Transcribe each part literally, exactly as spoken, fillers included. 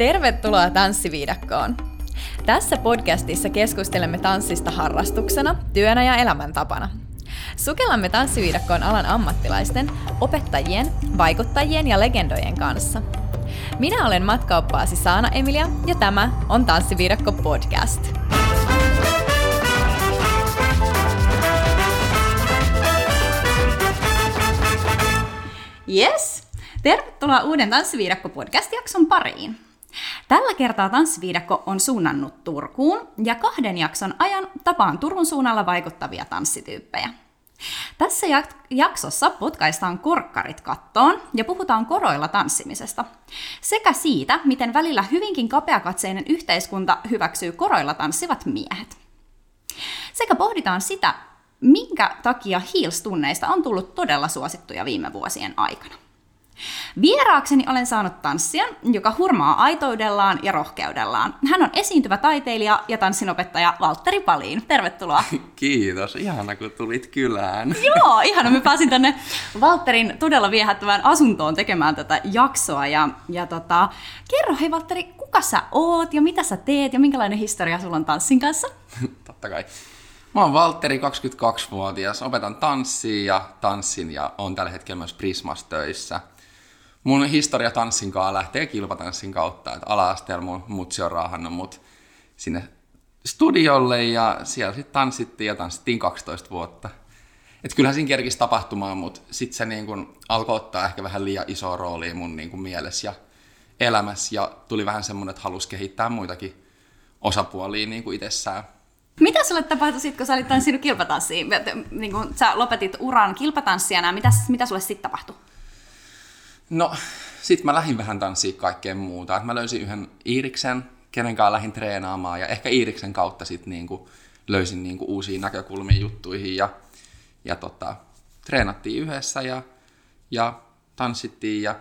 Tervetuloa Tanssiviidakkoon! Tässä podcastissa keskustelemme tanssista harrastuksena, työnä ja elämäntapana. Sukellamme Tanssiviidakkoon alan ammattilaisten, opettajien, vaikuttajien ja legendojen kanssa. Minä olen matkaoppaasi Saana Emilia ja tämä on Tanssiviidakko podcast. Yes, tervetuloa uuden Tanssiviidakko podcast-jakson pariin. Tällä kertaa Tanssiviidakko on suunnannut Turkuun ja kahden jakson ajan tapaan Turun suunnalla vaikuttavia tanssityyppejä. Tässä jaksossa potkaistaan korkkarit kattoon ja puhutaan koroilla tanssimisesta. Sekä siitä, miten välillä hyvinkin kapeakatseinen yhteiskunta hyväksyy koroilla tanssivat miehet. Sekä pohditaan sitä, minkä takia heels-tunneista on tullut todella suosittuja viime vuosien aikana. Vieraakseni olen saanut tanssijan, joka hurmaa aitoudellaan ja rohkeudellaan. Hän on esiintyvä taiteilija ja tanssinopettaja Valtteri Palin. Tervetuloa! Kiitos, ihana kun tulit kylään. Joo, ihana. Mä pääsin tänne Valtterin todella viehättävään asuntoon tekemään tätä jaksoa. Ja, ja tota, kerro hei Valtteri, kuka sä oot ja mitä sä teet ja minkälainen historia sulla on tanssin kanssa? Totta kai. Mä oon Valtteri, kaksikymmentäkaksivuotias, opetan tanssia ja tanssin ja oon tällä hetkellä myös Prismas töissä. Mun historia tanssinkaan lähtee kilpatanssin kautta, että ala-asteella mun mutsi on raahannut mut sinne studiolle ja siellä sitten tanssittiin ja tanssittiin kaksitoista vuotta. Et kyllähän siinä kerkisi tapahtumaan, mutta sit se niin kun alkoi ottaa ehkä vähän liian isoa roolia mun niin kun mielessä ja elämässä ja tuli vähän semmonen, että halusi kehittää muitakin osapuolia niin kun itsessään. Mitä sulle tapahtui sitten, kun sä olit tanssinut kilpatanssiin? Niin kun sä lopetit uran kilpatanssijana, mitä, mitä sulle sitten tapahtui? No, sit mä lähdin vähän tanssiin kaikkeen muuta. Et mä löysin yhden Iiriksen, kenenkaan lähdin treenaamaan ja ehkä Iiriksen kautta sit niinku löysin niinku uusia näkökulmia juttuihin ja, ja tota, treenattiin yhdessä ja, ja tanssittiin ja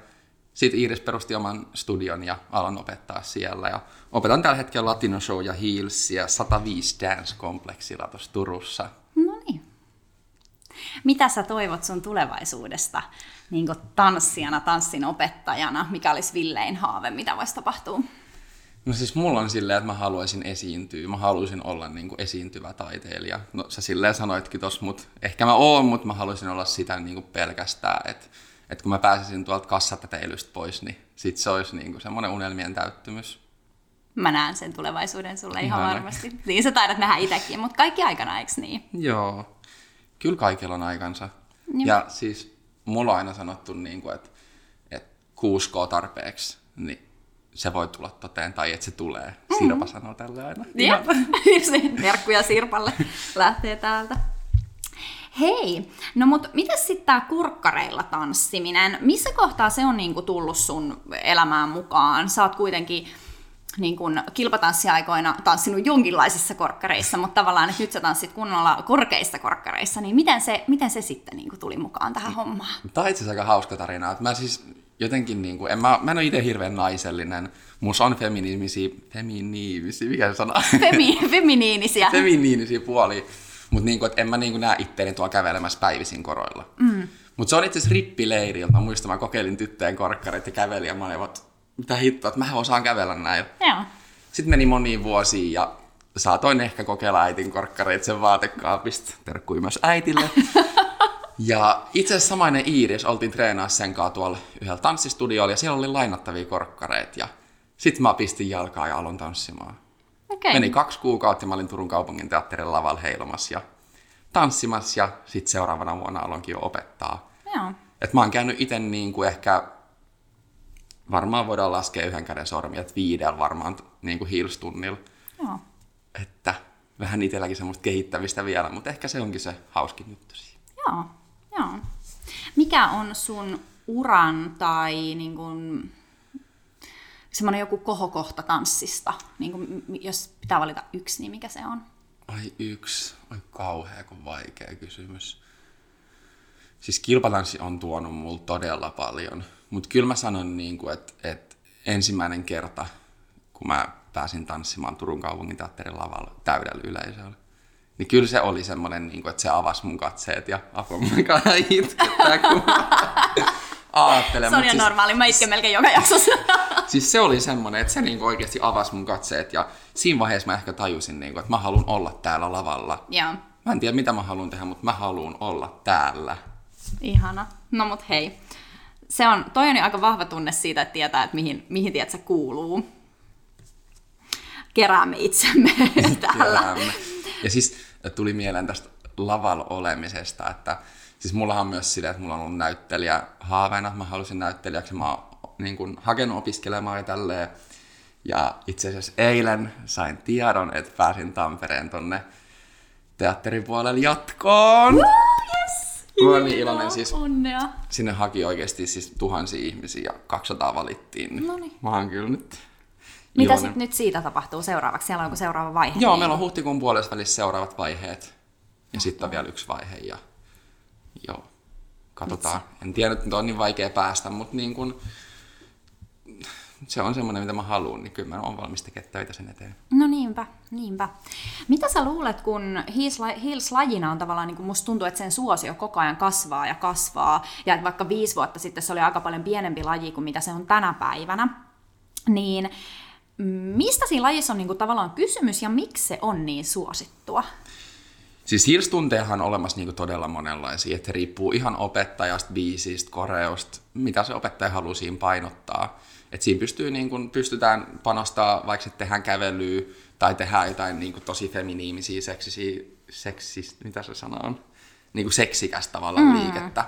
sit Iiris perusti oman studion ja alan opettaa siellä ja opetan tällä hetkellä Latino Show ja Heelsia sata viisi Dance-kompleksilla tuossa Turussa. No niin. Mitä sä toivot sun tulevaisuudesta niin kuin tanssijana, tanssin opettajana? Mikä olisi villein haave? Mitä voisi tapahtua? No siis mulla on silleen, että mä haluaisin esiintyä. Mä haluaisin olla niin kuin esiintyvä taiteilija. No sä silleen sanoitkin tossa, mutta ehkä mä oon, mutta mä haluaisin olla sitä niin kuin pelkästään. Että et kun mä pääsisin tuolta kassatäteilystä pois, niin sit se olisi niin kuin semmoinen unelmien täyttymys. Mä näen sen tulevaisuuden sulle ihan Näin. varmasti. Niin sä taidat nähdä itsekin, mutta kaikki aikana, eikö niin? Joo. Kyllä kaikilla on aikansa. Niin. Ja siis mulla on aina sanottu, että kuusikko tarpeeksi, niin se voi tulla toteen tai että se tulee. Sirpa mm-hmm. sanoo tälle aina. Merkkuja Sirpalle lähtee täältä. Hei, no mut mitäs sitten tää kurkkareilla tanssiminen? Missä kohtaa se on niinku tullut sun elämään mukaan? Sä oot kuitenkin niin kuin kilpatanssiaikoina tanssinut jonkinlaisissa korkkareissa, mutta tavallaan, että nyt sä tanssit kunnolla korkeissa korkkareissa, niin miten se, miten se sitten niin kuin tuli mukaan tähän hommaan? Tämä on itse asiassa aika hauska tarina. Mä siis jotenkin, niin kuin, en, mä, mä en ole itse hirveän naisellinen. Musta on feminiinisiä, feminiinisiä, mikä se sana? Femi, feminiinisiä. Feminiinisiä puolia. Mutta niin en mä niin näe itteeni tuolla kävelemässä päivisin koroilla. Mm. Mutta se on itse asiassa rippileiri, jolta mä muistan, mä kokeilin tyttöjen korkkareita ja kävelin ja mä olin, mitä hittoa, että mähän osaan kävellä näin. Joo. Sitten meni moniin vuosiin ja saatoin ehkä kokeilla äitin korkkareita sen vaatekaapista. Terkkui myös äitille. Ja itse asiassa samainen Iiris, oltiin treenaa sen kanssa tuolla yhdellä tanssistudiolla ja siellä oli lainattavia korkkareita. Sitten mä pistin jalkaa ja aloin tanssimaan. Okay. Meni kaksi kuukautta ja mä olin Turun kaupungin teatterin lavalla heilomassa ja tanssimassa ja sitten seuraavana vuonna aloinkin jo opettaa. Joo. Et mä oon käynyt itse niin kuin ehkä... Varmaan voidaan laskea yhden käden sormia, että viidellä varmaan niin kuin heels-tunnilla. Joo. Että vähän itselläkin semmoista kehittämistä vielä, mutta ehkä se onkin se hauskin juttu siinä. Joo, joo. Mikä on sun uran tai niin kuin semmoinen joku kohokohta tanssista? Niin kuin, jos pitää valita yksi, niin mikä se on? Ai yksi. Oi kauhea kun vaikea kysymys. Siis kilpatanssi on tuonut mulle todella paljon. Mutta kyllä mä sanon, niin että et ensimmäinen kerta, kun mä pääsin tanssimaan Turun kaupungin teatterin lavalla täydellä yleisöllä, niin kyllä se oli semmoinen, niin että se avasi mun katseet ja apoi mun itkettää, kun mä ajattelen. Se on ihan siis, normaali, mä itken melkein joka jaksossa. Siis se oli semmoinen, että se niinku oikeasti avasi mun katseet ja siinä vaiheessa mä ehkä tajusin, niinku, että mä haluan olla täällä lavalla. Joo. Mä en tiedä mitä mä haluan tehdä, mutta mä haluan olla täällä. Ihana. No mut hei. Se on, toi on aika vahva tunne siitä, että tietää, että mihin, mihin tiedät sä kuuluu. Keräämme itsemme täällä. Keräämme. Ja siis tuli mieleen tästä lavalla olemisesta, että siis mullahan on myös sillä, että mulla on ollut näyttelijä haaveena, mä halusin näyttelijäksi, mä oon niin kuin hakenut opiskelemaan ja tälleen. Ja itse asiassa eilen sain tiedon, että pääsin Tampereen tonne teatterin puolelle jatkoon. Woo, yes! Mä oon niin iloinen siis. Onnea. Sinne haki oikeasti siis tuhansia ihmisiä ja kaksisataa valittiin. Noniin. Mä oon kyllä nyt iloinen. Mitä sit nyt siitä tapahtuu seuraavaksi? Siellä onko seuraava vaihe? Joo, meillä on huhtikuun puolessa välissä seuraavat vaiheet. Ja sitten on vielä yksi vaihe ja joo, katsotaan. En tiedä, että on niin vaikea päästä, mutta niin kun, se on semmoinen, mitä mä haluan, niin kyllä mä oon valmis tekemään töitä sen eteen. No niinpä, niinpä. Mitä sä luulet, kun heels-lajina on tavallaan, niin kun musta tuntuu, että sen suosio koko ajan kasvaa ja kasvaa, ja vaikka viisi vuotta sitten se oli aika paljon pienempi laji kuin mitä se on tänä päivänä, niin mistä siinä lajissa on niin kun tavallaan kysymys ja miksi se on niin suosittua? Siis heels-tuntejahan on olemassa niinku todella monenlaisia, että riippuu ihan opettajasta, biisistä, koreosta, mitä se opettaja haluaa siinä painottaa. Et siinä pystyy, niinku, pystytään panostaa, vaikka se tehdään kävelyä tai tehdään jotain niinku tosi feminiimisiä, seksisiä, seksis, mitä se sana on, niinku seksikäs tavallaan mm. liikettä.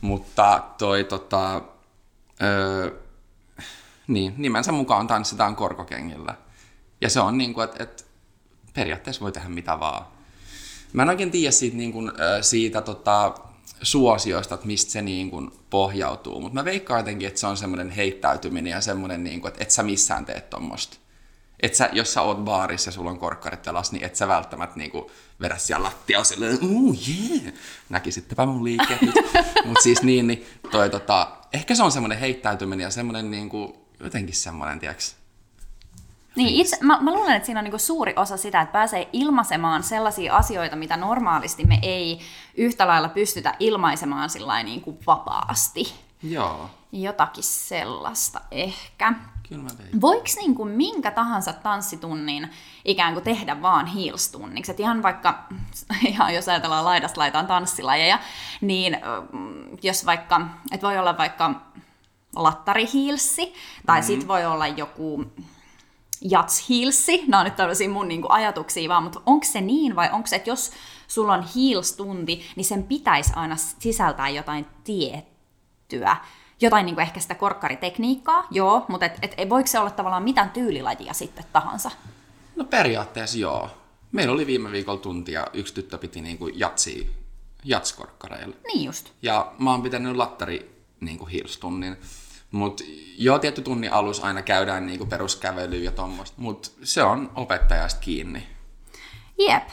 Mutta toi tota, öö, niin, nimensä mukaan tanssitaan korkokengillä. Ja se on niinku, että et periaatteessa voi tehdä mitä vaan. Mä en oikein tiedä siitä, niin kuin, siitä tota, suosioista, että mistä se niin kuin, pohjautuu, mutta mä veikkaan jotenkin, että se on semmoinen heittäytyminen ja semmoinen, niin kuin, että et sä missään teet tommoista. Et sä, jos sä oot baarissa ja sulla on korkkarit alas, niin et sä välttämättä niin kuin, vedä siellä lattiaa silleen, uu jee, näkisittepä mun liikkeet nyt. Mutta siis niin, niin toi, tota, ehkä se on semmoinen heittäytyminen ja semmoinen niin kuin, jotenkin semmoinen, tiiäks. Niin, itse, mä, mä luulen, että siinä on niinku suuri osa sitä, että pääsee ilmaisemaan sellaisia asioita, mitä normaalisti me ei yhtä lailla pystytä ilmaisemaan sillain niinku vapaasti. Joo. Jotakin sellaista ehkä. Kyllä mä veikkaan. Voiko niinku minkä tahansa tanssitunnin ikään kuin tehdä vaan heels-tunniksi? Et ihan vaikka, ihan jos ajatellaan laidasta laitaan tanssilajeja, niin jos vaikka, että voi olla vaikka lattarihiilssi, tai mm-hmm. sit voi olla joku jats-heelsi, nämä on nyt tällaisia mun niinku ajatuksia vaan, mutta onko se niin vai onko se, että jos sulla on heels-tunti, niin sen pitäisi aina sisältää jotain tiettyä, jotain niinku ehkä sitä korkkaritekniikkaa, joo, mutta et, et, voiko se olla tavallaan mitään tyylilajia sitten tahansa? No periaatteessa joo. Meillä oli viime viikolla tuntia, yksi tyttö piti niinku jatsia jatskorkkareilla. Niin just. Ja mä oon pitänyt lattari niinku heels-tunnin. Mut joo, tietty tunnin alus aina käydään niinku peruskävelyä ja tommoista, mut se on opettajasta kiinni. Jep.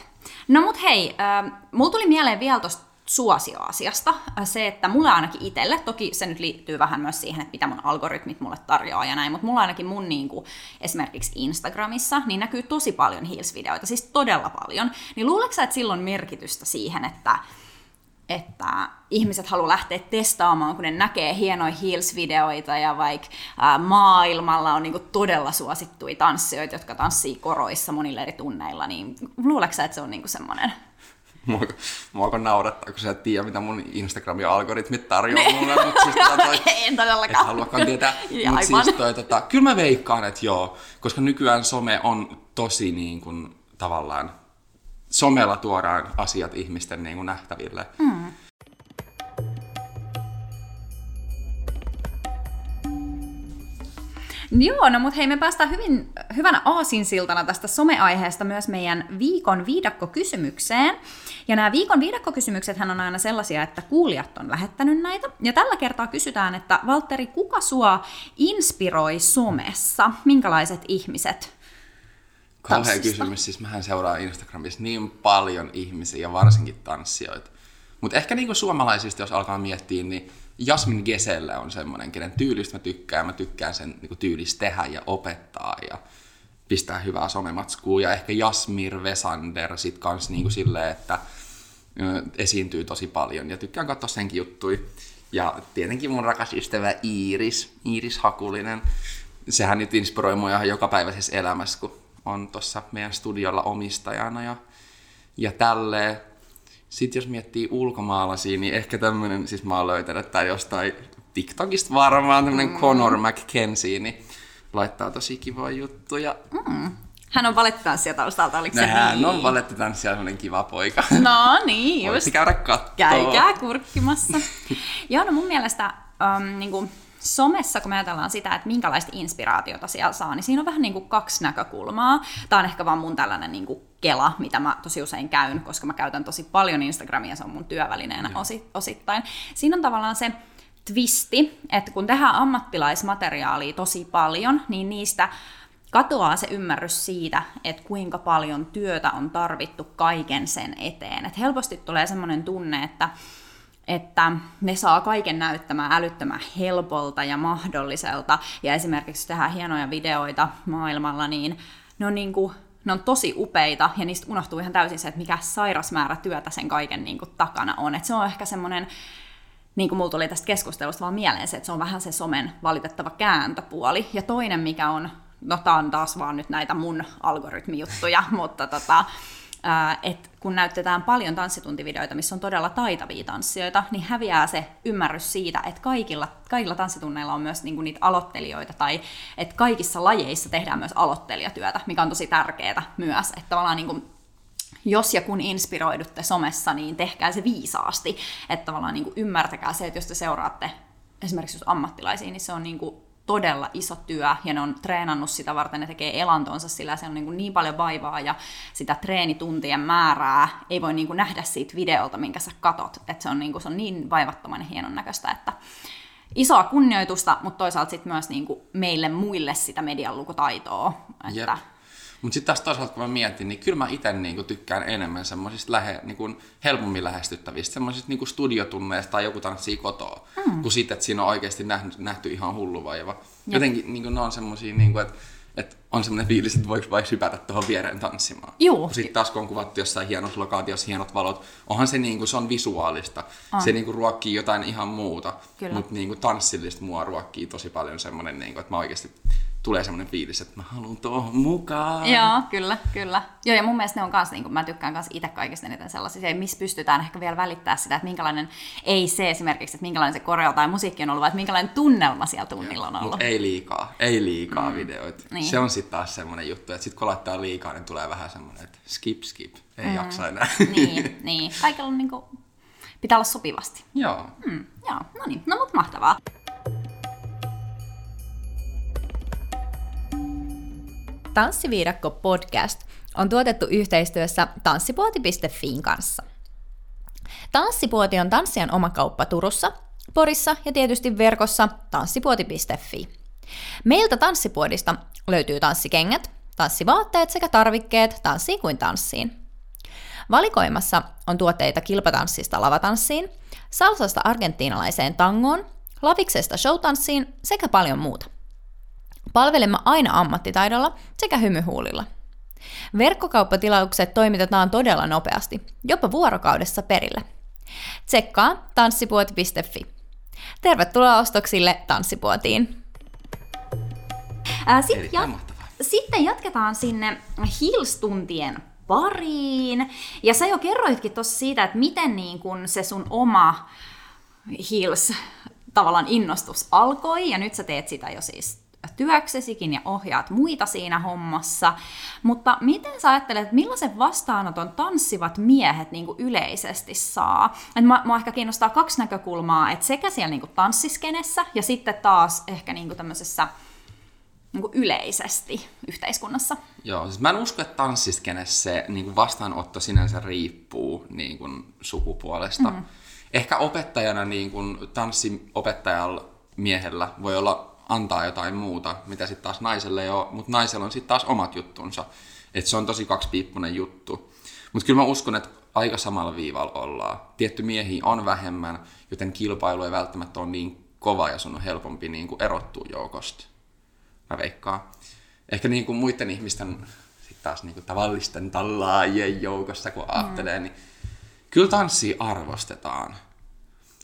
No mut hei, äh, mulla tuli mieleen vielä tosta suosioasiasta se, että mulle ainakin itselle, toki se nyt liittyy vähän myös siihen, että mitä mun algoritmit mulle tarjoaa ja näin, mutta mulla ainakin mun niinku, esimerkiksi Instagramissa, niin näkyy tosi paljon heels-videoita, siis todella paljon. Niin luuletko sä, että sillä on merkitystä siihen, että että ihmiset haluaa lähteä testaamaan, kun ne näkee hienoja heels-videoita ja vaikka maailmalla on niinku todella suosittuja tanssijoita, jotka tanssii koroissa monilla eri tunneilla, niin luuleeko sä, että se on niinku semmoinen? Mua naurattaa, kun sä et tiedä, mitä mun Instagramin algoritmit tarjoaa ne. Mulle, mutta siis toi, en todellakaan. Et haluakaan tietää, mutta siis toi, tota, kyllä mä veikkaan, että joo, koska nykyään some on tosi niin kuin, tavallaan somella tuodaan asiat ihmisten niin kuin nähtäville. Mm. Joo, no mut hei, me päästään hyvin, hyvänä aasinsiltana tästä someaiheesta myös meidän viikon viidakkokysymykseen. Ja nämä viikon viidakkokysymyksethän on aina sellaisia, että kuulijat on lähettänyt näitä. Ja tällä kertaa kysytään, että Valtteri, kuka sua inspiroi somessa? Minkälaiset ihmiset? Kauhea kysymys, siis mähän seuraan Instagramissa niin paljon ihmisiä ja varsinkin tanssijoita. Mutta ehkä niinku suomalaisista, jos alkaa miettiä, niin Jasmin Gezelle on semmoinen, kenen tyylistä mä tykkään. Mä tykkään sen niinku tyylistä tehdä ja opettaa ja pistää hyvää somematskua. Ja ehkä Jasmir Vesander sit kans niinku silleen, että esiintyy tosi paljon ja tykkään katsoa senkin juttui. Ja tietenkin mun rakas ystävä Iiris, Iiris Hakulinen. sehän nyt inspiroi mua ihan jokapäiväisessä elämässä, kun on tuossa meidän studiolla omistajana ja, ja tälleen. Sitten jos miettii ulkomaalaisia, niin ehkä tämmöinen, siis mä oon löytänyt tää jostain TikTokista varmaan, tämmöinen mm. Conor McKenzie, niin laittaa tosi kivoa juttuja. Mm. Hän on valettanssia taustalta, oliko se? Hän on valettanssia, semmoinen kiva poika. No niin, just. Voitti käydä kattoo. Käykää kurkkimassa. Joo, no mun mielestä um, niin kuin somessa, kun me ajatellaan sitä, että minkälaista inspiraatiota siellä saa, niin siinä on vähän niin kuin kaksi näkökulmaa. Tämä on ehkä vaan mun tällainen niin kuin kela, mitä mä tosi usein käyn, koska mä käytän tosi paljon Instagramia, se on mun työvälineenä osi, osittain. Siinä on tavallaan se twisti, että kun tehdään ammattilaismateriaalia tosi paljon, niin niistä katoaa se ymmärrys siitä, että kuinka paljon työtä on tarvittu kaiken sen eteen. Että helposti tulee semmoinen tunne, että, että ne saa kaiken näyttämään älyttömän helpolta ja mahdolliselta. Ja esimerkiksi tehdään hienoja videoita maailmalla, niin ne on, niin kuin, ne on tosi upeita ja niistä unohtuu ihan täysin se, että mikä sairas määrä työtä sen kaiken niin kuin takana on. Että se on ehkä semmoinen, niin kuin mulla tuli tästä keskustelusta vaan mieleen se, että se on vähän se somen valitettava kääntöpuoli. Ja toinen, mikä on, no tää on taas vaan nyt näitä mun algoritmijuttuja, mutta tota, et kun näytetään paljon tanssituntivideoita, missä on todella taitavia tanssijoita, niin häviää se ymmärrys siitä, että kaikilla, kaikilla tanssitunneilla on myös niinku niitä aloittelijoita, tai että kaikissa lajeissa tehdään myös aloittelijatyötä, mikä on tosi tärkeää myös, että tavallaan niinku, jos ja kun inspiroidutte somessa, niin tehkää se viisaasti, että tavallaan niinku ymmärtäkää se, että jos te seuraatte esimerkiksi jos ammattilaisia, niin se on niinku todella iso työ, ja ne on treenannut sitä varten, ne tekee elantonsa sillä, se on niin, niin paljon vaivaa, ja sitä treenituntien määrää ei voi niin kuin nähdä siitä videolta, minkä sä katot, että se on niin, kuin, se on niin vaivattoman ja hienon näköistä, että isoa kunnioitusta, mutta toisaalta sitten myös niin kuin meille muille sitä median lukutaitoa. Että mutta sitten taas toisaalta, kun mä mietin, niin kyllä mä itse niinku tykkään enemmän semmoisista lähe, niinku helpommin lähestyttävistä, semmoisista niinku studiotunneista tai joku tanssii kotoa, mm. kun sitten, että siinä on oikeasti nähty, nähty ihan hullu vaiva. Jep. Jotenkin niinku, ne on semmoisia, niinku, että et on semmoinen fiilis, että voiko vaikka hypätä tuohon viereen tanssimaan. Sitten taas, kun on kuvattu jossain hienossa lokaatiossa, hienot valot, onhan se, niinku, se on visuaalista. On. Se niinku, ruokkii jotain ihan muuta, mutta niinku, tanssillista mua ruokkii tosi paljon semmoinen, niinku, että mä oikeasti tulee semmoinen fiilis, että mä haluan tuohon mukaan. Joo, kyllä, kyllä. Joo, ja mun mielestä ne on kans, niin kun mä tykkään kans itse kaikista eniten sellaisia, missä pystytään ehkä vielä välittää sitä, että minkälainen, ei se esimerkiksi, että minkälainen se koreo tai musiikki on ollut, vaan että minkälainen tunnelma siellä tunnilla on ollut. Mut ei liikaa, ei liikaa mm. videoita. Niin. Se on sitten taas semmoinen juttu, että sit kun laittaa liikaa, niin tulee vähän semmoinen, että skip, skip, ei mm. jaksa enää. Niin, niin. Kaikella on niinku, pitää olla sopivasti. Joo. Mm, joo, no niin, no mut mahtavaa. Tanssiviidakko podcast on tuotettu yhteistyössä tanssipuoti piste fiin kanssa. Tanssipuoti on tanssijan oma kauppa Turussa, Porissa ja tietysti verkossa tanssipuoti piste fi. Meiltä Tanssipuodista löytyy tanssikengät, tanssivaatteet sekä tarvikkeet tanssiin kuin tanssiin. Valikoimassa on tuotteita kilpatanssista lavatanssiin, salsasta argentiinalaiseen tangoon, laviksesta showtanssiin sekä paljon muuta. Palvelemme aina ammattitaidolla sekä hymyhuulilla. Verkkokauppatilaukset toimitetaan todella nopeasti, jopa vuorokaudessa perille. Tsekkaa tanssipuoti piste fi. Tervetuloa ostoksille Tanssipuotiin! Ää, sit jat- Sitten jatketaan sinne Hills-tuntien pariin. Ja sä jo kerroitkin tuossa siitä, että miten niin kun se sun oma Hills tavallaan innostus alkoi, ja nyt sä teet sitä jo siis työksesikin ja ohjaat muita siinä hommassa, mutta miten sä ajattelet, millaisen vastaanoton tanssivat miehet niin kuin yleisesti saa? Et mä, mä ehkä kiinnostaa kaksi näkökulmaa, että sekä siellä niin kuin tanssiskenessä ja sitten taas ehkä niin kuin tämmöisessä niin kuin yleisesti yhteiskunnassa. Joo, siis mä en usko, että tanssiskenessä se niin kuin vastaanotto sinänsä riippuu niin kuin sukupuolesta. Mm-hmm. Ehkä opettajana niin kuin tanssiopettajalla miehellä voi olla antaa jotain muuta, mitä sitten taas naiselle ei ole, mutta naisella on sitten taas omat juttunsa. Että se on tosi kaksipiippunen juttu. Mutta kyllä mä uskon, että aika samalla viivalla ollaan. Tietty miehiä on vähemmän, joten kilpailu ei välttämättä ole niin kova ja sun on helpompi niin kuin erottua joukosta. Mä veikkaan. Ehkä niin kuin muiden ihmisten sit taas niin kuin tavallisten tallaajien joukossa, kun ajattelee, mm. niin kyllä tanssia arvostetaan.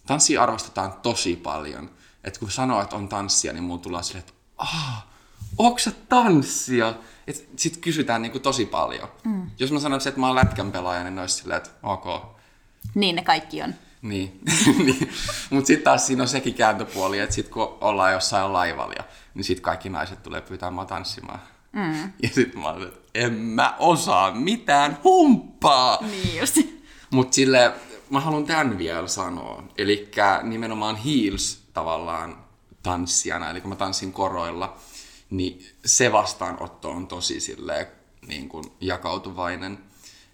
Tanssia arvostetaan tosi paljon. Että kun sanoo, että on tanssia, niin mulla tulee silleen, että aah, ootko sä tanssia? Et sit kysytään niinku tosi paljon. Mm. Jos mä sanoisin, että mä oon lätkän pelaaja, niin ne ois silleen, että ok. Niin ne kaikki on. Niin. Mut sit taas siinä on sekin kääntöpuoli, että sit kun ollaan jossain laivalla, niin sit kaikki naiset tulee pyytää mua tanssimaan. Mm. Ja sit mä oon, että en mä osaa mitään humppaa. Niin just. Mut silleen, mä haluan tän vielä sanoa. Elikkä nimenomaan heels tavallaan tanssijana, eli kun mä tanssin koroilla, niin se vastaanotto on tosi silleen niin kuin jakautuvainen.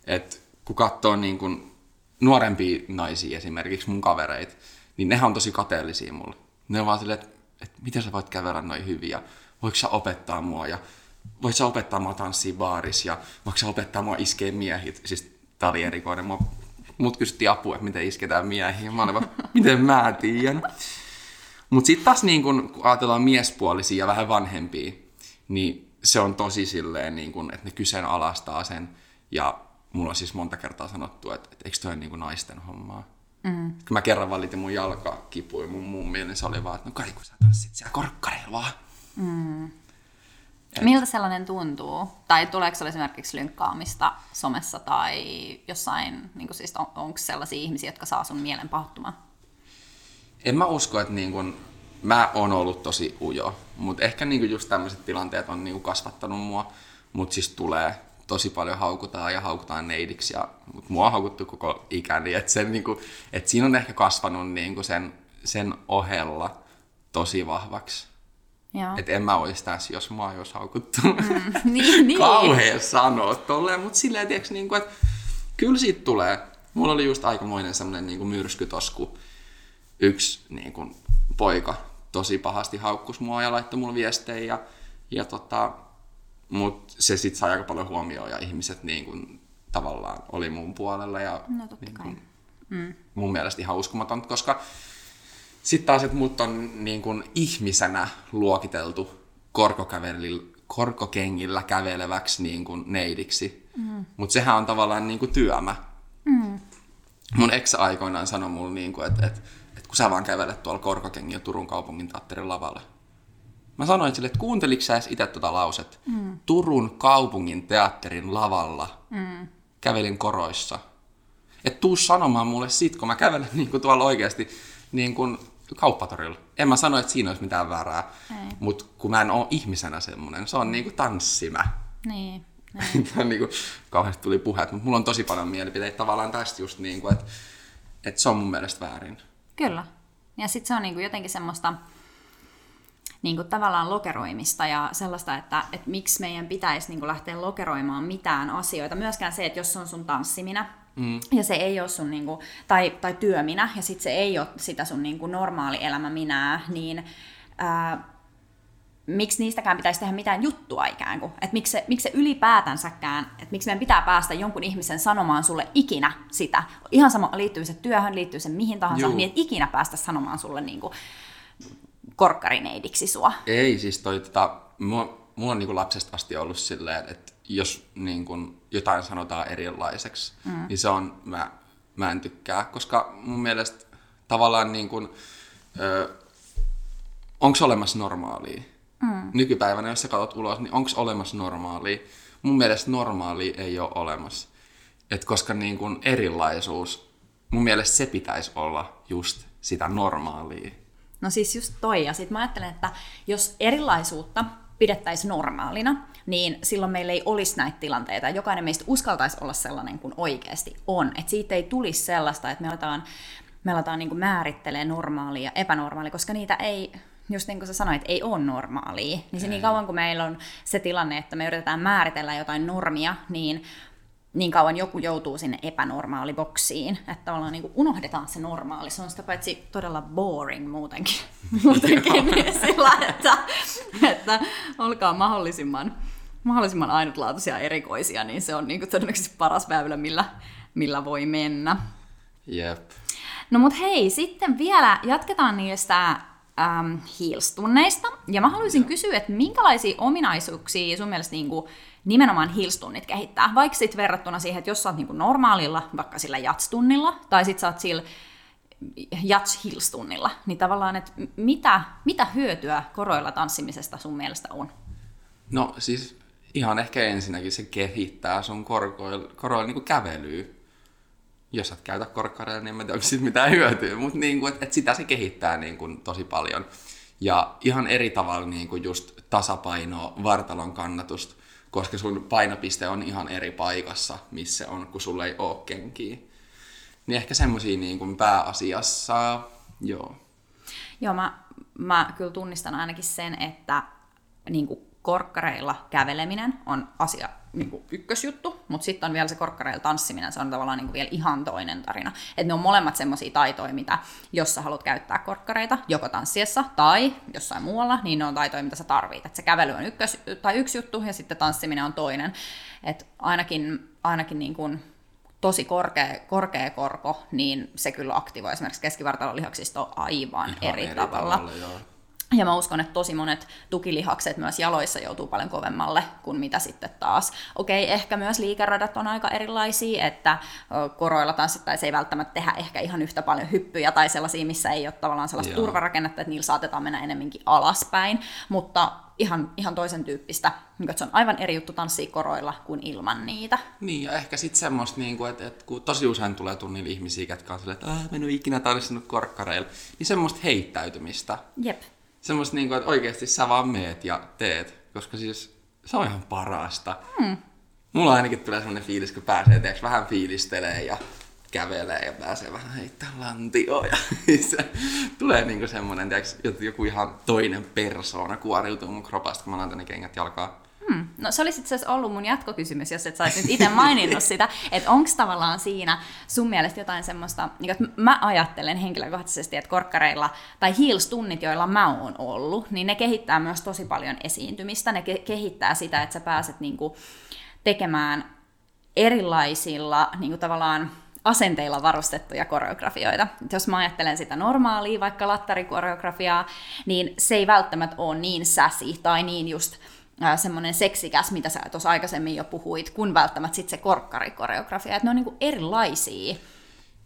Et kun katsoo niin kuin nuorempia naisia esimerkiksi mun kavereit, niin nehän on tosi kateellisia mulle. Ne on vaan silleen, että et miten sä voit kävellä noin hyvin ja voiko sä opettaa mua ja voiko sä opettaa mua tanssia baarissa ja voiko sä opettaa mua iskee miehit. Siis tää oli erikoinen. Mua, mut kysyttiin apua, että miten isketään miehiä. Mä olin vaan, miten mä tiedän. Mutta sitten taas niin kun, kun ajatellaan miespuolisia ja vähän vanhempia, niin se on tosi silleen, niin kun, että ne kyseenalaistaa sen. Ja mulla on siis monta kertaa sanottu, että, että eikö toi ole niin kun naisten hommaa. Mm. Kun mä kerran valitin mun jalkakipuja mun mummiin, niin se oli vaan, että no kai kun sä tanssit siellä korkkareilla vaan. Mm. Miltä sellainen tuntuu? Tai tuleeko se esimerkiksi lynkkaamista somessa tai jossain, niin kun siis on, onko sellaisia ihmisiä, jotka saa sun mielen pahoittumaan? En mä usko, että niin kun, mä oon ollut tosi ujo, mutta ehkä niin kun just tämmöiset tilanteet on niin kun kasvattanut mua, mutta siis tulee tosi paljon haukutaan ja haukutaan neidiksi, ja, mut mua on haukuttu koko ikäni, että niin et siinä on ehkä kasvanut niin kun sen, sen ohella tosi vahvaksi. Että en mä olisi tässä, jos mua ei olisi haukuttu. Mm, niin, niin. Kauhea sanoa tolleen, mutta silleen tiedätkö, niin että kyllä siitä tulee. Mulla oli just aikamoinen semmoinen niin myrskytosku. Yksi niin kun, poika tosi pahasti haukkus mua ja laittoi mulle viestejä, ja, ja tota, mutta se sitten sai aika paljon huomioon ja ihmiset niin kun, tavallaan oli mun puolella. Ja, no totta niin kai. Kun, mm. mun mielestä ihan uskomaton, koska sitten taas, että mut on niin kun, ihmisenä luokiteltu korkokengillä käveleväksi niin kun, neidiksi, mm. mutta sehän on tavallaan niin kun, työmä. Mm. Mun ex aikoinaan sanoi mulle, niin että et, et kun sä vaan kävelet tuolla korkokengillä Turun kaupungin teatterin lavalla. Mä sanoin sille, että kuunteliko sä edes itse tota lauset? Mm. Turun kaupungin teatterin lavalla mm. kävelin koroissa. Et tuu sanomaan mulle sit, kun mä kävelen niin kuin tuolla oikeasti niin kuin kauppatorilla. En mä sano, että siinä olisi mitään väärää, mutta kun mä en oo ihmisenä semmonen, se on niin kuin tanssimä. Niin. Niin kuin, kauheasti tuli puheet, mutta mulla on tosi paljon mielipiteitä tavallaan tästä just niin kuin, että, että se on mun mielestä väärin. Kyllä. Ja sit se on niin kuin jotenkin semmoista niin kuin tavallaan lokeroimista ja sellaista, että, että miksi meidän pitäisi niin kuin lähteä lokeroimaan mitään asioita. Myöskään se, että jos se on sun tanssimina mm. ja se ei ole sun niin kuin, tai, tai työminä ja sit se ei ole sitä sun niin kuin normaali elämä minää, niin Ää, miksi niistäkään pitäisi tehdä mitään juttua ikään kuin? Että miksi se, miksi se ylipäätänsäkään, että miksi meidän pitää päästä jonkun ihmisen sanomaan sulle ikinä sitä. Ihan sama liittyy se työhön, liittyy se mihin tahansa, Juu. niin että ikinä päästä sanomaan sulle niin kuin korkkarineidiksi sua. Ei siis toi, tota, mulla, mulla on niin kuin lapsesta asti ollut silleen, että jos niin kuin jotain sanotaan erilaiseksi, mm. niin se on, mä, mä en tykkää, koska mun mielestä tavallaan niin kuin, ö, onks olemassa normaalia? Mm. Nykypäivänä, jos sä katot ulos, niin onko olemassa normaalia? Mun mielestä normaalia ei ole olemassa. Et koska niin kun erilaisuus, mun mielestä se pitäisi olla just sitä normaalia. No siis just toi. Ja sit mä ajattelen, että jos erilaisuutta pidettäisiin normaalina, niin silloin meillä ei olisi näitä tilanteita. Jokainen meistä uskaltaisi olla sellainen kuin oikeasti on. Et siitä ei tulisi sellaista, että me aletaan, me aletaan niin kun määrittelee normaalia ja epänormaalia, koska niitä ei... Just niin kuin sä sanoit, ei ole normaalia. Niin se niin kauan kuin meillä on se tilanne, että me yritetään määritellä jotain normia, niin niin kauan joku joutuu sinne epänormaaliboksiin. Että tavallaan niin kuin unohdetaan se normaali. Se on sitä paitsi todella boring muutenkin. Muutenkin niin sillä, että, että olkaa mahdollisimman, mahdollisimman ainutlaatuisia erikoisia, niin se on niin kuin todennäköisesti paras väylä, millä, millä voi mennä. Jep. No mut hei, sitten vielä jatketaan niistä Um, heels-tunneista. Ja mä haluaisin Joo. kysyä, että minkälaisia ominaisuuksia sun mielestä niin kuin nimenomaan heels-tunnit kehittää? Vaikka sit verrattuna siihen, että jos sä oot niin kuin normaalilla, vaikka sillä jats-tunnilla, tai sit sä oot sillä jats-heels-tunnilla, niin tavallaan, että mitä, mitä hyötyä koroilla tanssimisesta sun mielestä on? No siis ihan ehkä ensinnäkin se kehittää sun korkoilla, koroilla niin kuin kävelyä. Jos et käytä korkkareilla, niin en tiedä, onko siitä mitään hyötyä, mutta niin et, et sitä se kehittää niin kuin tosi paljon. Ja ihan eri tavalla niin kuin just tasapainoa, vartalon kannatusta, koska sun painopiste on ihan eri paikassa, missä on, kun sulla ei ole kenkiä. Niin ehkä semmosia niin kuin pääasiassa, joo. Joo, mä, mä kyllä tunnistan ainakin sen, että niin kuin korkkareilla käveleminen on asia niin kuin ykkösjuttu, mutta sitten on vielä se korkkareilla tanssiminen, se on tavallaan niin kuin vielä ihan toinen tarina. Että ne on molemmat semmoisia taitoja, mitä jos sä haluat käyttää korkkareita, joko tanssiessa tai jossain muualla, niin ne on taitoja, mitä sä tarvit. Että se kävely on ykkös, tai yksi juttu ja sitten tanssiminen on toinen. Että ainakin, ainakin niin kuin tosi korkea, korkea korko, niin se kyllä aktivoi esimerkiksi keskivartalon lihaksistoa aivan ihan eri, eri tavalla. tavalla Ja mä uskon, että tosi monet tukilihakset myös jaloissa joutuu paljon kovemmalle kuin mitä sitten taas. Okei, ehkä myös liikeradat on aika erilaisia, että koroilla tanssittaisiin ei välttämättä tehdä ehkä ihan yhtä paljon hyppyjä tai sellaisia, missä ei ole tavallaan sellaista Joo. turvarakennetta, että niillä saatetaan mennä enemmänkin alaspäin, mutta ihan, ihan toisen tyyppistä. Se on aivan eri juttu tanssia koroilla kuin ilman niitä. Niin, ja ehkä sitten semmoista, että kun tosi usein tulee tunnilla ihmisiä, jotka on silleen, että äh, mä en ole ikinä tanssinut korkkareilla, niin semmoista heittäytymistä. Jep. Semmosta niinku, että oikeesti sä vaan meet ja teet, koska siis se on ihan parasta. Hmm. Mulla ainakin tulee semmonen fiilis, kun pääsee teeksi, vähän fiilistelee ja kävelee ja pääsee vähän heittämään lantioon. Ja se tulee niinku semmonen, teeksi, joku ihan toinen persoona kuoriutuu mun kropasta, kun mä laitan ne kengät jalkaa. Hmm. No se olisi itse asiassa ollut mun jatkokysymys, jos et saisi nyt itse maininnut sitä, että onko tavallaan siinä sun mielestä jotain semmoista, että mä ajattelen henkilökohtaisesti, että korkkareilla tai heels-tunnit, joilla mä oon ollut, niin ne kehittää myös tosi paljon esiintymistä, ne ke- kehittää sitä, että sä pääset niinku tekemään erilaisilla niinku tavallaan asenteilla varustettuja koreografioita. Jos mä ajattelen sitä normaalia, vaikka lattarikoreografiaa, niin se ei välttämättä ole niin säsi tai niin just semmoinen seksikäs, mitä sä tuossa aikaisemmin jo puhuit, kun välttämättä sitten se korkkarikoreografia, että ne on niinku erilaisia.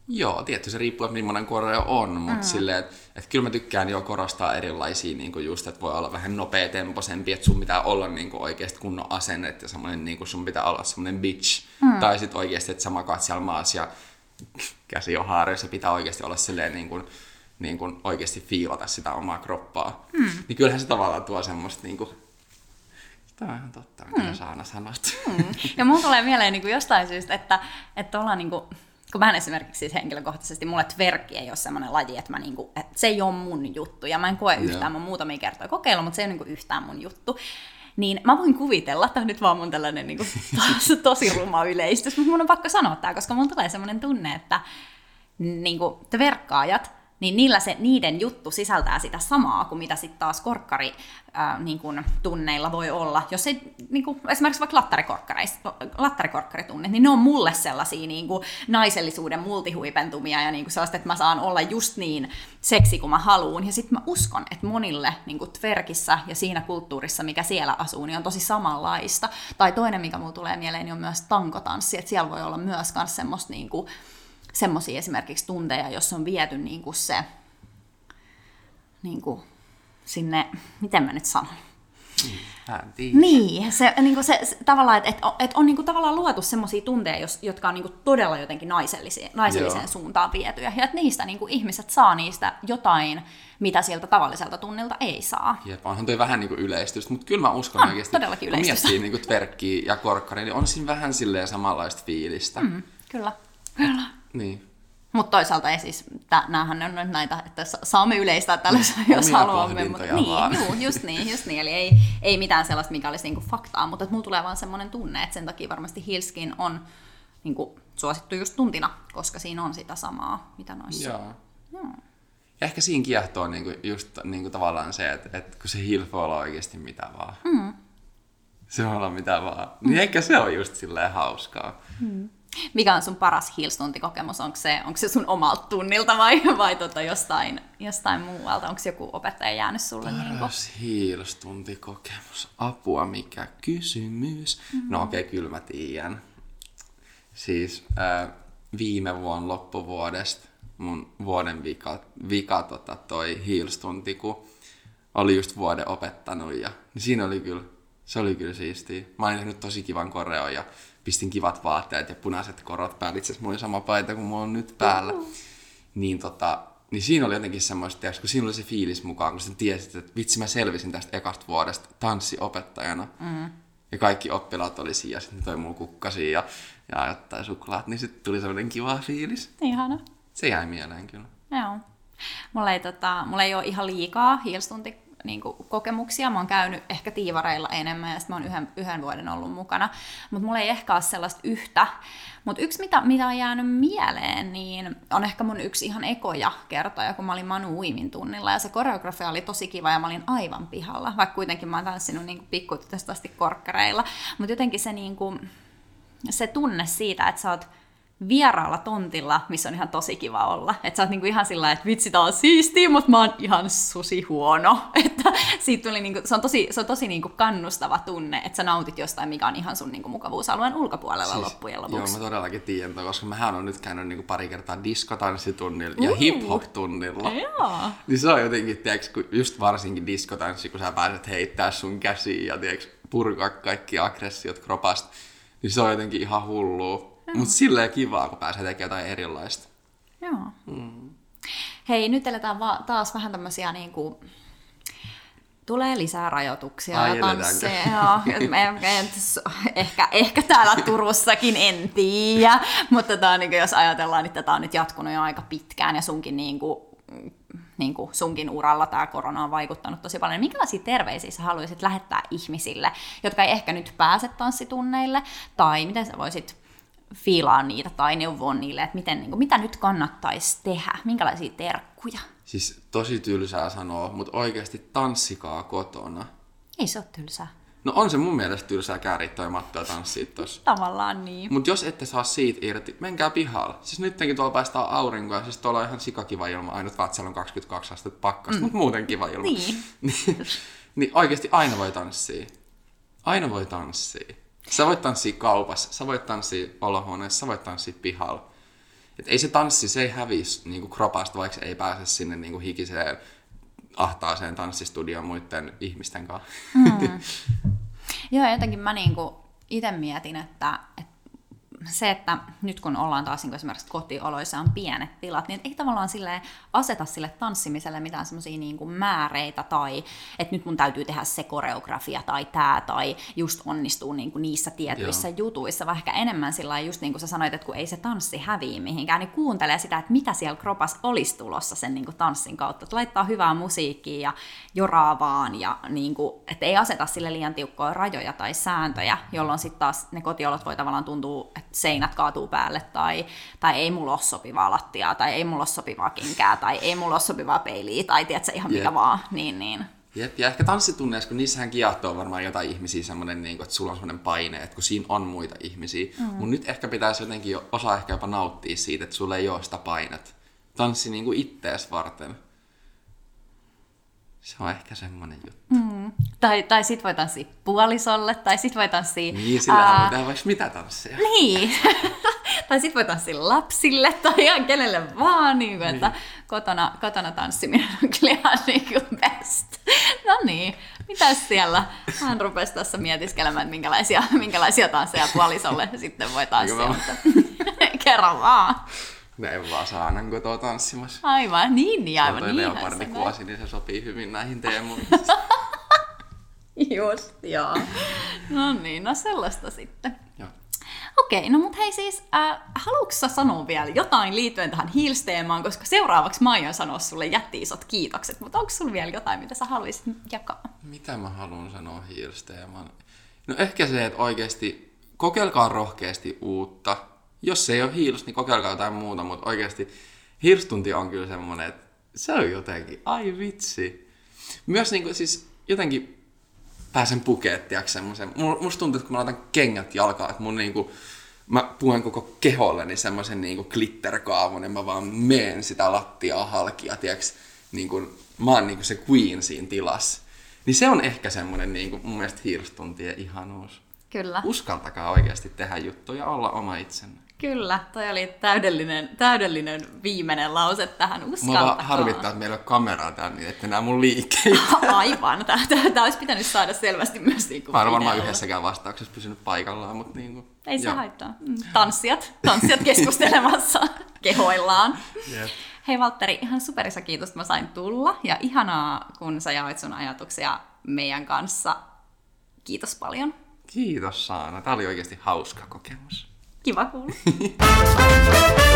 Joo, tietysti se riippuu, että millainen koreo on, mutta mm. silleen, että et kyllä mä tykkään jo korostaa erilaisia, niinku just, että voi olla vähän nopeatempoisempi, että sun pitää olla niinku oikeasti kunnon asennet ja semmoinen, niinku sun pitää olla semmoinen bitch, mm. tai sitten oikeasti, että sä makaat siellä maassa ja käsi on haareissa, pitää oikeasti olla silleen niinku, niinku oikeasti fiilata sitä omaa kroppaa. Mm. Niin kyllähän se tavallaan tuo semmoista niinku, tämä on ihan totta, mitä hmm. Saana sanot. Hmm. Ja mun tulee mieleen niin kuin jostain syystä, että, että ollaan niin kuin, kun mä esimerkiksi siis henkilökohtaisesti, mulle twerkki ei ole semmoinen laji, että, mä niin kuin, että se ei ole mun juttu, ja mä en koe yhtään, yeah. mä muutamia kertoja kokeilla, mutta se ei ole niin kuin yhtään mun juttu. Niin mä voin kuvitella, tämä on nyt vaan mun tällainen niin kuin, tosi ruma yleistys, mutta mun on pakko sanoa tämä, koska mun tulee semmoinen tunne, että niin kuin twerkkaajat, niin niillä se, niiden juttu sisältää sitä samaa kuin mitä sitten taas korkkari ää, niin kun tunneilla voi olla. Jos ei, niin kun, esimerkiksi vaikka lattarikorkkaritunnit, niin ne on mulle sellaisia niin kun naisellisuuden multihuipentumia ja niin kun sellaista, että mä saan olla just niin seksi kuin mä haluun. Ja sitten mä uskon, että monille niin kun twerkissä ja siinä kulttuurissa, mikä siellä asuu, niin on tosi samanlaista. Tai toinen, mikä mulle tulee mieleen, niin on myös tankotanssi, että siellä voi olla myös kans semmoista niin kun semmoisia esimerkiksi tunteja, jos on viety niinku se niinku sinne, miten mä nyt sanon? Niin, se, niinku se, se tavallaan, että et, et on niinku tavallaan luotu semmoisia tunteja, jos, jotka on niinku todella jotenkin naiselliseen, naiselliseen Joo. suuntaan vietyjä. Ja että niistä niinku ihmiset saa niistä jotain, mitä sieltä tavalliselta tunnilta ei saa. Jep, onhan toi vähän niinku yleistystä, mutta kyllä mä uskon on, oikeasti, kun miettii niinku twerkkiä ja korkkaria, niin on siinä vähän silleen samanlaista fiilistä. Mm, kyllä, kyllä. Niin. Mutta toisaalta ei siis, näähän on nyt näitä, että saamme yleistää tällaisia, jos haluamme. Mutta niin, juu, just niin, just niin. Eli ei, ei mitään sellaista, mikä olisi niinku faktaa, mutta mulla tulee vaan semmoinen tunne, että sen takia varmasti heelskin on niinku suosittu just tuntina, koska siinä on sitä samaa, mitä noissa. Joo. Joo. Ja ehkä siinä kiehtoo niinku just niinku tavallaan se, että, että kun se heel voi olla oikeasti mitä vaan. Mm. Se voi olla mitä vaan. Niin mm. ehkä se on just silleen hauskaa. Mm. Mikä on sun paras heels-tuntikokemus? Onko se, onko se sun omalta tunnilta vai, vai tuota jostain, jostain muualta? Onko joku opettaja jäänyt sulle? Paras niin heels-tuntikokemus. Apua, mikä kysymys. Mm-hmm. No okei, okay, kyllä mä tiedän. Siis äh, viime vuonna loppuvuodesta mun vuoden vika, vika tota, toi heels-tunti, kun oli just vuoden opettanut. Ja, niin siinä oli kyllä Se oli kyllä siistiä. Mä olin tehnyt tosi kivan koreon ja pistin kivat vaatteet ja punaiset korot päälle. Itse asiassa mulla oli sama paita kuin mulla on nyt päällä. Mm. Niin, tota, niin siinä oli jotenkin semmoista, kun siinä oli se fiilis mukaan, kun sä tiesit, että vitsi mä selvisin tästä ekasta vuodesta tanssiopettajana. Mm. Ja kaikki oppilaat oli siinä ja sitten toi mulla kukkasi ja, ja jotain suklaat, niin sitten tuli semmoinen kiva fiilis. Ihana. Se jäi mieleen kyllä. Joo. Mulla ei, tota, mulla ei ole ihan liikaa hiilstunti. Niin kuin kokemuksia. Mä oon käynyt ehkä tiivareilla enemmän ja sit mä oon yhden, yhden vuoden ollut mukana. Mut mulla ei ehkä ole sellaista yhtä. Mut yksi mitä, mitä on jäänyt mieleen, niin on ehkä mun yksi ihan ekoja kertoja, kun mä olin Manu Uimin tunnilla ja se koreografia oli tosi kiva ja mä olin aivan pihalla. Vaikka kuitenkin mä oon tanssinut niin kuin pikkutytöstä asti korkkareilla. Mut jotenkin se, niin kuin, se tunne siitä, että sä oot vieraalla tontilla, missä on ihan tosi kiva olla. Että sä oot niinku ihan sillä että vitsi, tää on siistiä, mutta mä oon ihan susi huono. Että siitä tuli niinku, se on tosi, se on tosi niinku kannustava tunne, että sä nautit jostain, mikä on ihan sun niinku mukavuusalueen ulkopuolella siis, loppujen lopuksi. Joo, mä todellakin tiedän, koska mähän on nyt käynyt niinku pari kertaa diskotanssitunnilla mm. ja hip-hop-tunnilla. Joo. Niin se on jotenkin, tiiäks, just varsinkin diskotanssi, kun sä pääset heittää sun käsiä ja tiiäks, purkaa kaikki aggressiot kropasta, niin se on jotenkin ihan hullua. Mutta silleen kivaa, kun pääsee tekemään jotain erilaista. Joo. Mm. Hei, nyt eletään va- taas vähän tämmöisiä niinku... Tulee lisää rajoituksia. Ai, ja tansseja. ehkä, ehkä täällä Turussakin, en tiedä. Mutta tää, niin jos ajatellaan, että tämä on nyt jatkunut jo aika pitkään ja sunkin, niinku, niinku, sunkin uralla tämä korona on vaikuttanut tosi paljon. Minkälaisia terveisiä sä haluaisit lähettää ihmisille, jotka ei ehkä nyt pääse tanssitunneille? Tai miten sä voisit... fiilaa niitä tai neuvoa niille, että miten, niin kuin, mitä nyt kannattaisi tehdä, minkälaisia terkkuja. Siis tosi tylsää sanoa, mutta oikeasti tanssikaa kotona. Ei se ole tylsää. No on se mun mielestä tylsää kääriä toi mattoa tanssia tossa. Tavallaan niin. Mut jos ette saa siitä irti, menkää pihalla. Siis nyttenkin tuolla paistaa aurinkoa, siis tuolla on ihan sikakiva ilma, ainut vaan, on kaksikymmentäkaksi astetta pakkasta, mm. mutta muuten kiva ilma. Niin. Niin oikeasti aina voi tanssia. Aina voi tanssia. Sä voit tanssia kaupassa, sä voit tanssia olohuoneessa, sä voit tanssia pihalla. Et ei se tanssi, se ei hävisi niinku kropasta, vaikka ei pääse sinne niinku hikiseen ahtaaseen tanssistudioon muiden ihmisten kanssa. Mm. Joo, jotenkin mä niinku ite mietin, että, että se, että nyt kun ollaan taas niin esimerkiksi kotioloissa on pienet tilat, niin ei tavallaan silleen aseta sille tanssimiselle mitään semmoisia niin kuin määreitä tai että nyt mun täytyy tehdä se koreografia tai tää tai just onnistuu niin kuin niissä tietyissä Joo. jutuissa, vaan ehkä enemmän sillä just niin kuin sä sanoit, että kun ei se tanssi häviä mihinkään, niin kuuntelee sitä, että mitä siellä kropas olisi tulossa sen niin kuin tanssin kautta. Että laittaa hyvää musiikkia ja joraa vaan ja niin kuin, että ei aseta sille liian tiukkoja rajoja tai sääntöjä, jolloin sitten taas ne kotiolot voi tavallaan tuntua, että seinät kaatuu päälle, tai, tai ei mulla ole sopivaa lattiaa, tai ei mulla ole sopivaa kenkää, tai ei mulla ole sopivaa peiliä, tai tiedätkö, ihan Jep. mikä vaan. Niin, niin. Jep. Ja ehkä tanssitunneissa, kun niissähän kiehtoo varmaan jotain ihmisiä, semmoinen, niin kuin, että sulla on semmoinen paine, että kun siinä on muita ihmisiä. Mm-hmm. Mutta nyt ehkä pitäisi jotenkin osaa ehkä jopa nauttia siitä, että sulla ei ole sitä painetta. Tanssi niin kuin ittees varten. Se on ehkä semmoinen juttu. Mm. Tai, tai sit voi tanssia puolisolle, tai sit voi tanssia... Niin, sillähän ää... voidaan vaikka mitä tanssia. Niin. Tai sit voi tanssia lapsille, tai ihan kenelle vaan. Niin kuin, niin. Että kotona, kotona tanssiminen on kyllä ihan niin kuin best. No niin, mitäs siellä? Hän rupesi tässä mietiskelemään, että minkälaisia, minkälaisia tansseja puolisolle sitten voi tanssia. Mutta... Kerro vaan. Näin vaan Saanan kotoa tanssimassa. Aivan, niin, niin aivan. Tuo toi leopardikuosi, niin se sopii hyvin näihin teemoihin. Just, joo. No niin, no sellaista sitten. Joo. Okei, no mut hei siis, äh, haluatko sä sanoa vielä jotain liittyen tähän hiilsteemaan, koska seuraavaksi mä aion sanoa sulle jätti-isot kiitokset, mutta onko sulla vielä jotain, mitä sä haluaisit jakaa? Mitä mä haluan sanoa hiilsteemaan? No ehkä se, että oikeasti kokeilkaa rohkeasti uutta. Jos se ei ole hiilos, niin kokeilkaa jotain muuta, mutta oikeasti hiilstunti on kyllä semmoinen, että se on jotenkin, ai vitsi. Myös niin kuin, siis jotenkin pääsen pukeet, tiiäks semmoisen. Musta tuntuu, että kun mä laitan kengät jalkaan, että mun niinku, mä puen koko keholleni semmoisen niinku glitterkaavun ja mä vaan meen sitä lattiaa halkia, tiiäks, niin kuin, mä oon niinku se queen siinä tilassa. Niin se on ehkä semmoinen niinku, mun mielestä hiilstuntien ihanuus. Kyllä. Uskaltakaa oikeasti tehdä juttuja ja olla oma itsenne. Kyllä, toi oli täydellinen, täydellinen viimeinen lause tähän, uskaltakaa. Mua harvittaa, että meillä on kameraa täällä, että nämä on mun liikkeet. Aivan, tämä olisi pitänyt saada selvästi myös niin kuin videolla. Mä en varmaan yhdessäkään vastauksessa pysynyt paikallaan, mutta niin kuin. Ei se haittaa. Tanssijat, tanssijat keskustelemassa kehoillaan. Yep. Hei Valtteri, ihan superissa kiitos, että mä sain tulla ja ihanaa, kun sä jaoit sun ajatuksia meidän kanssa. Kiitos paljon. Kiitos Saana, tää oli oikeasti hauska kokemus. Kiva kuulla.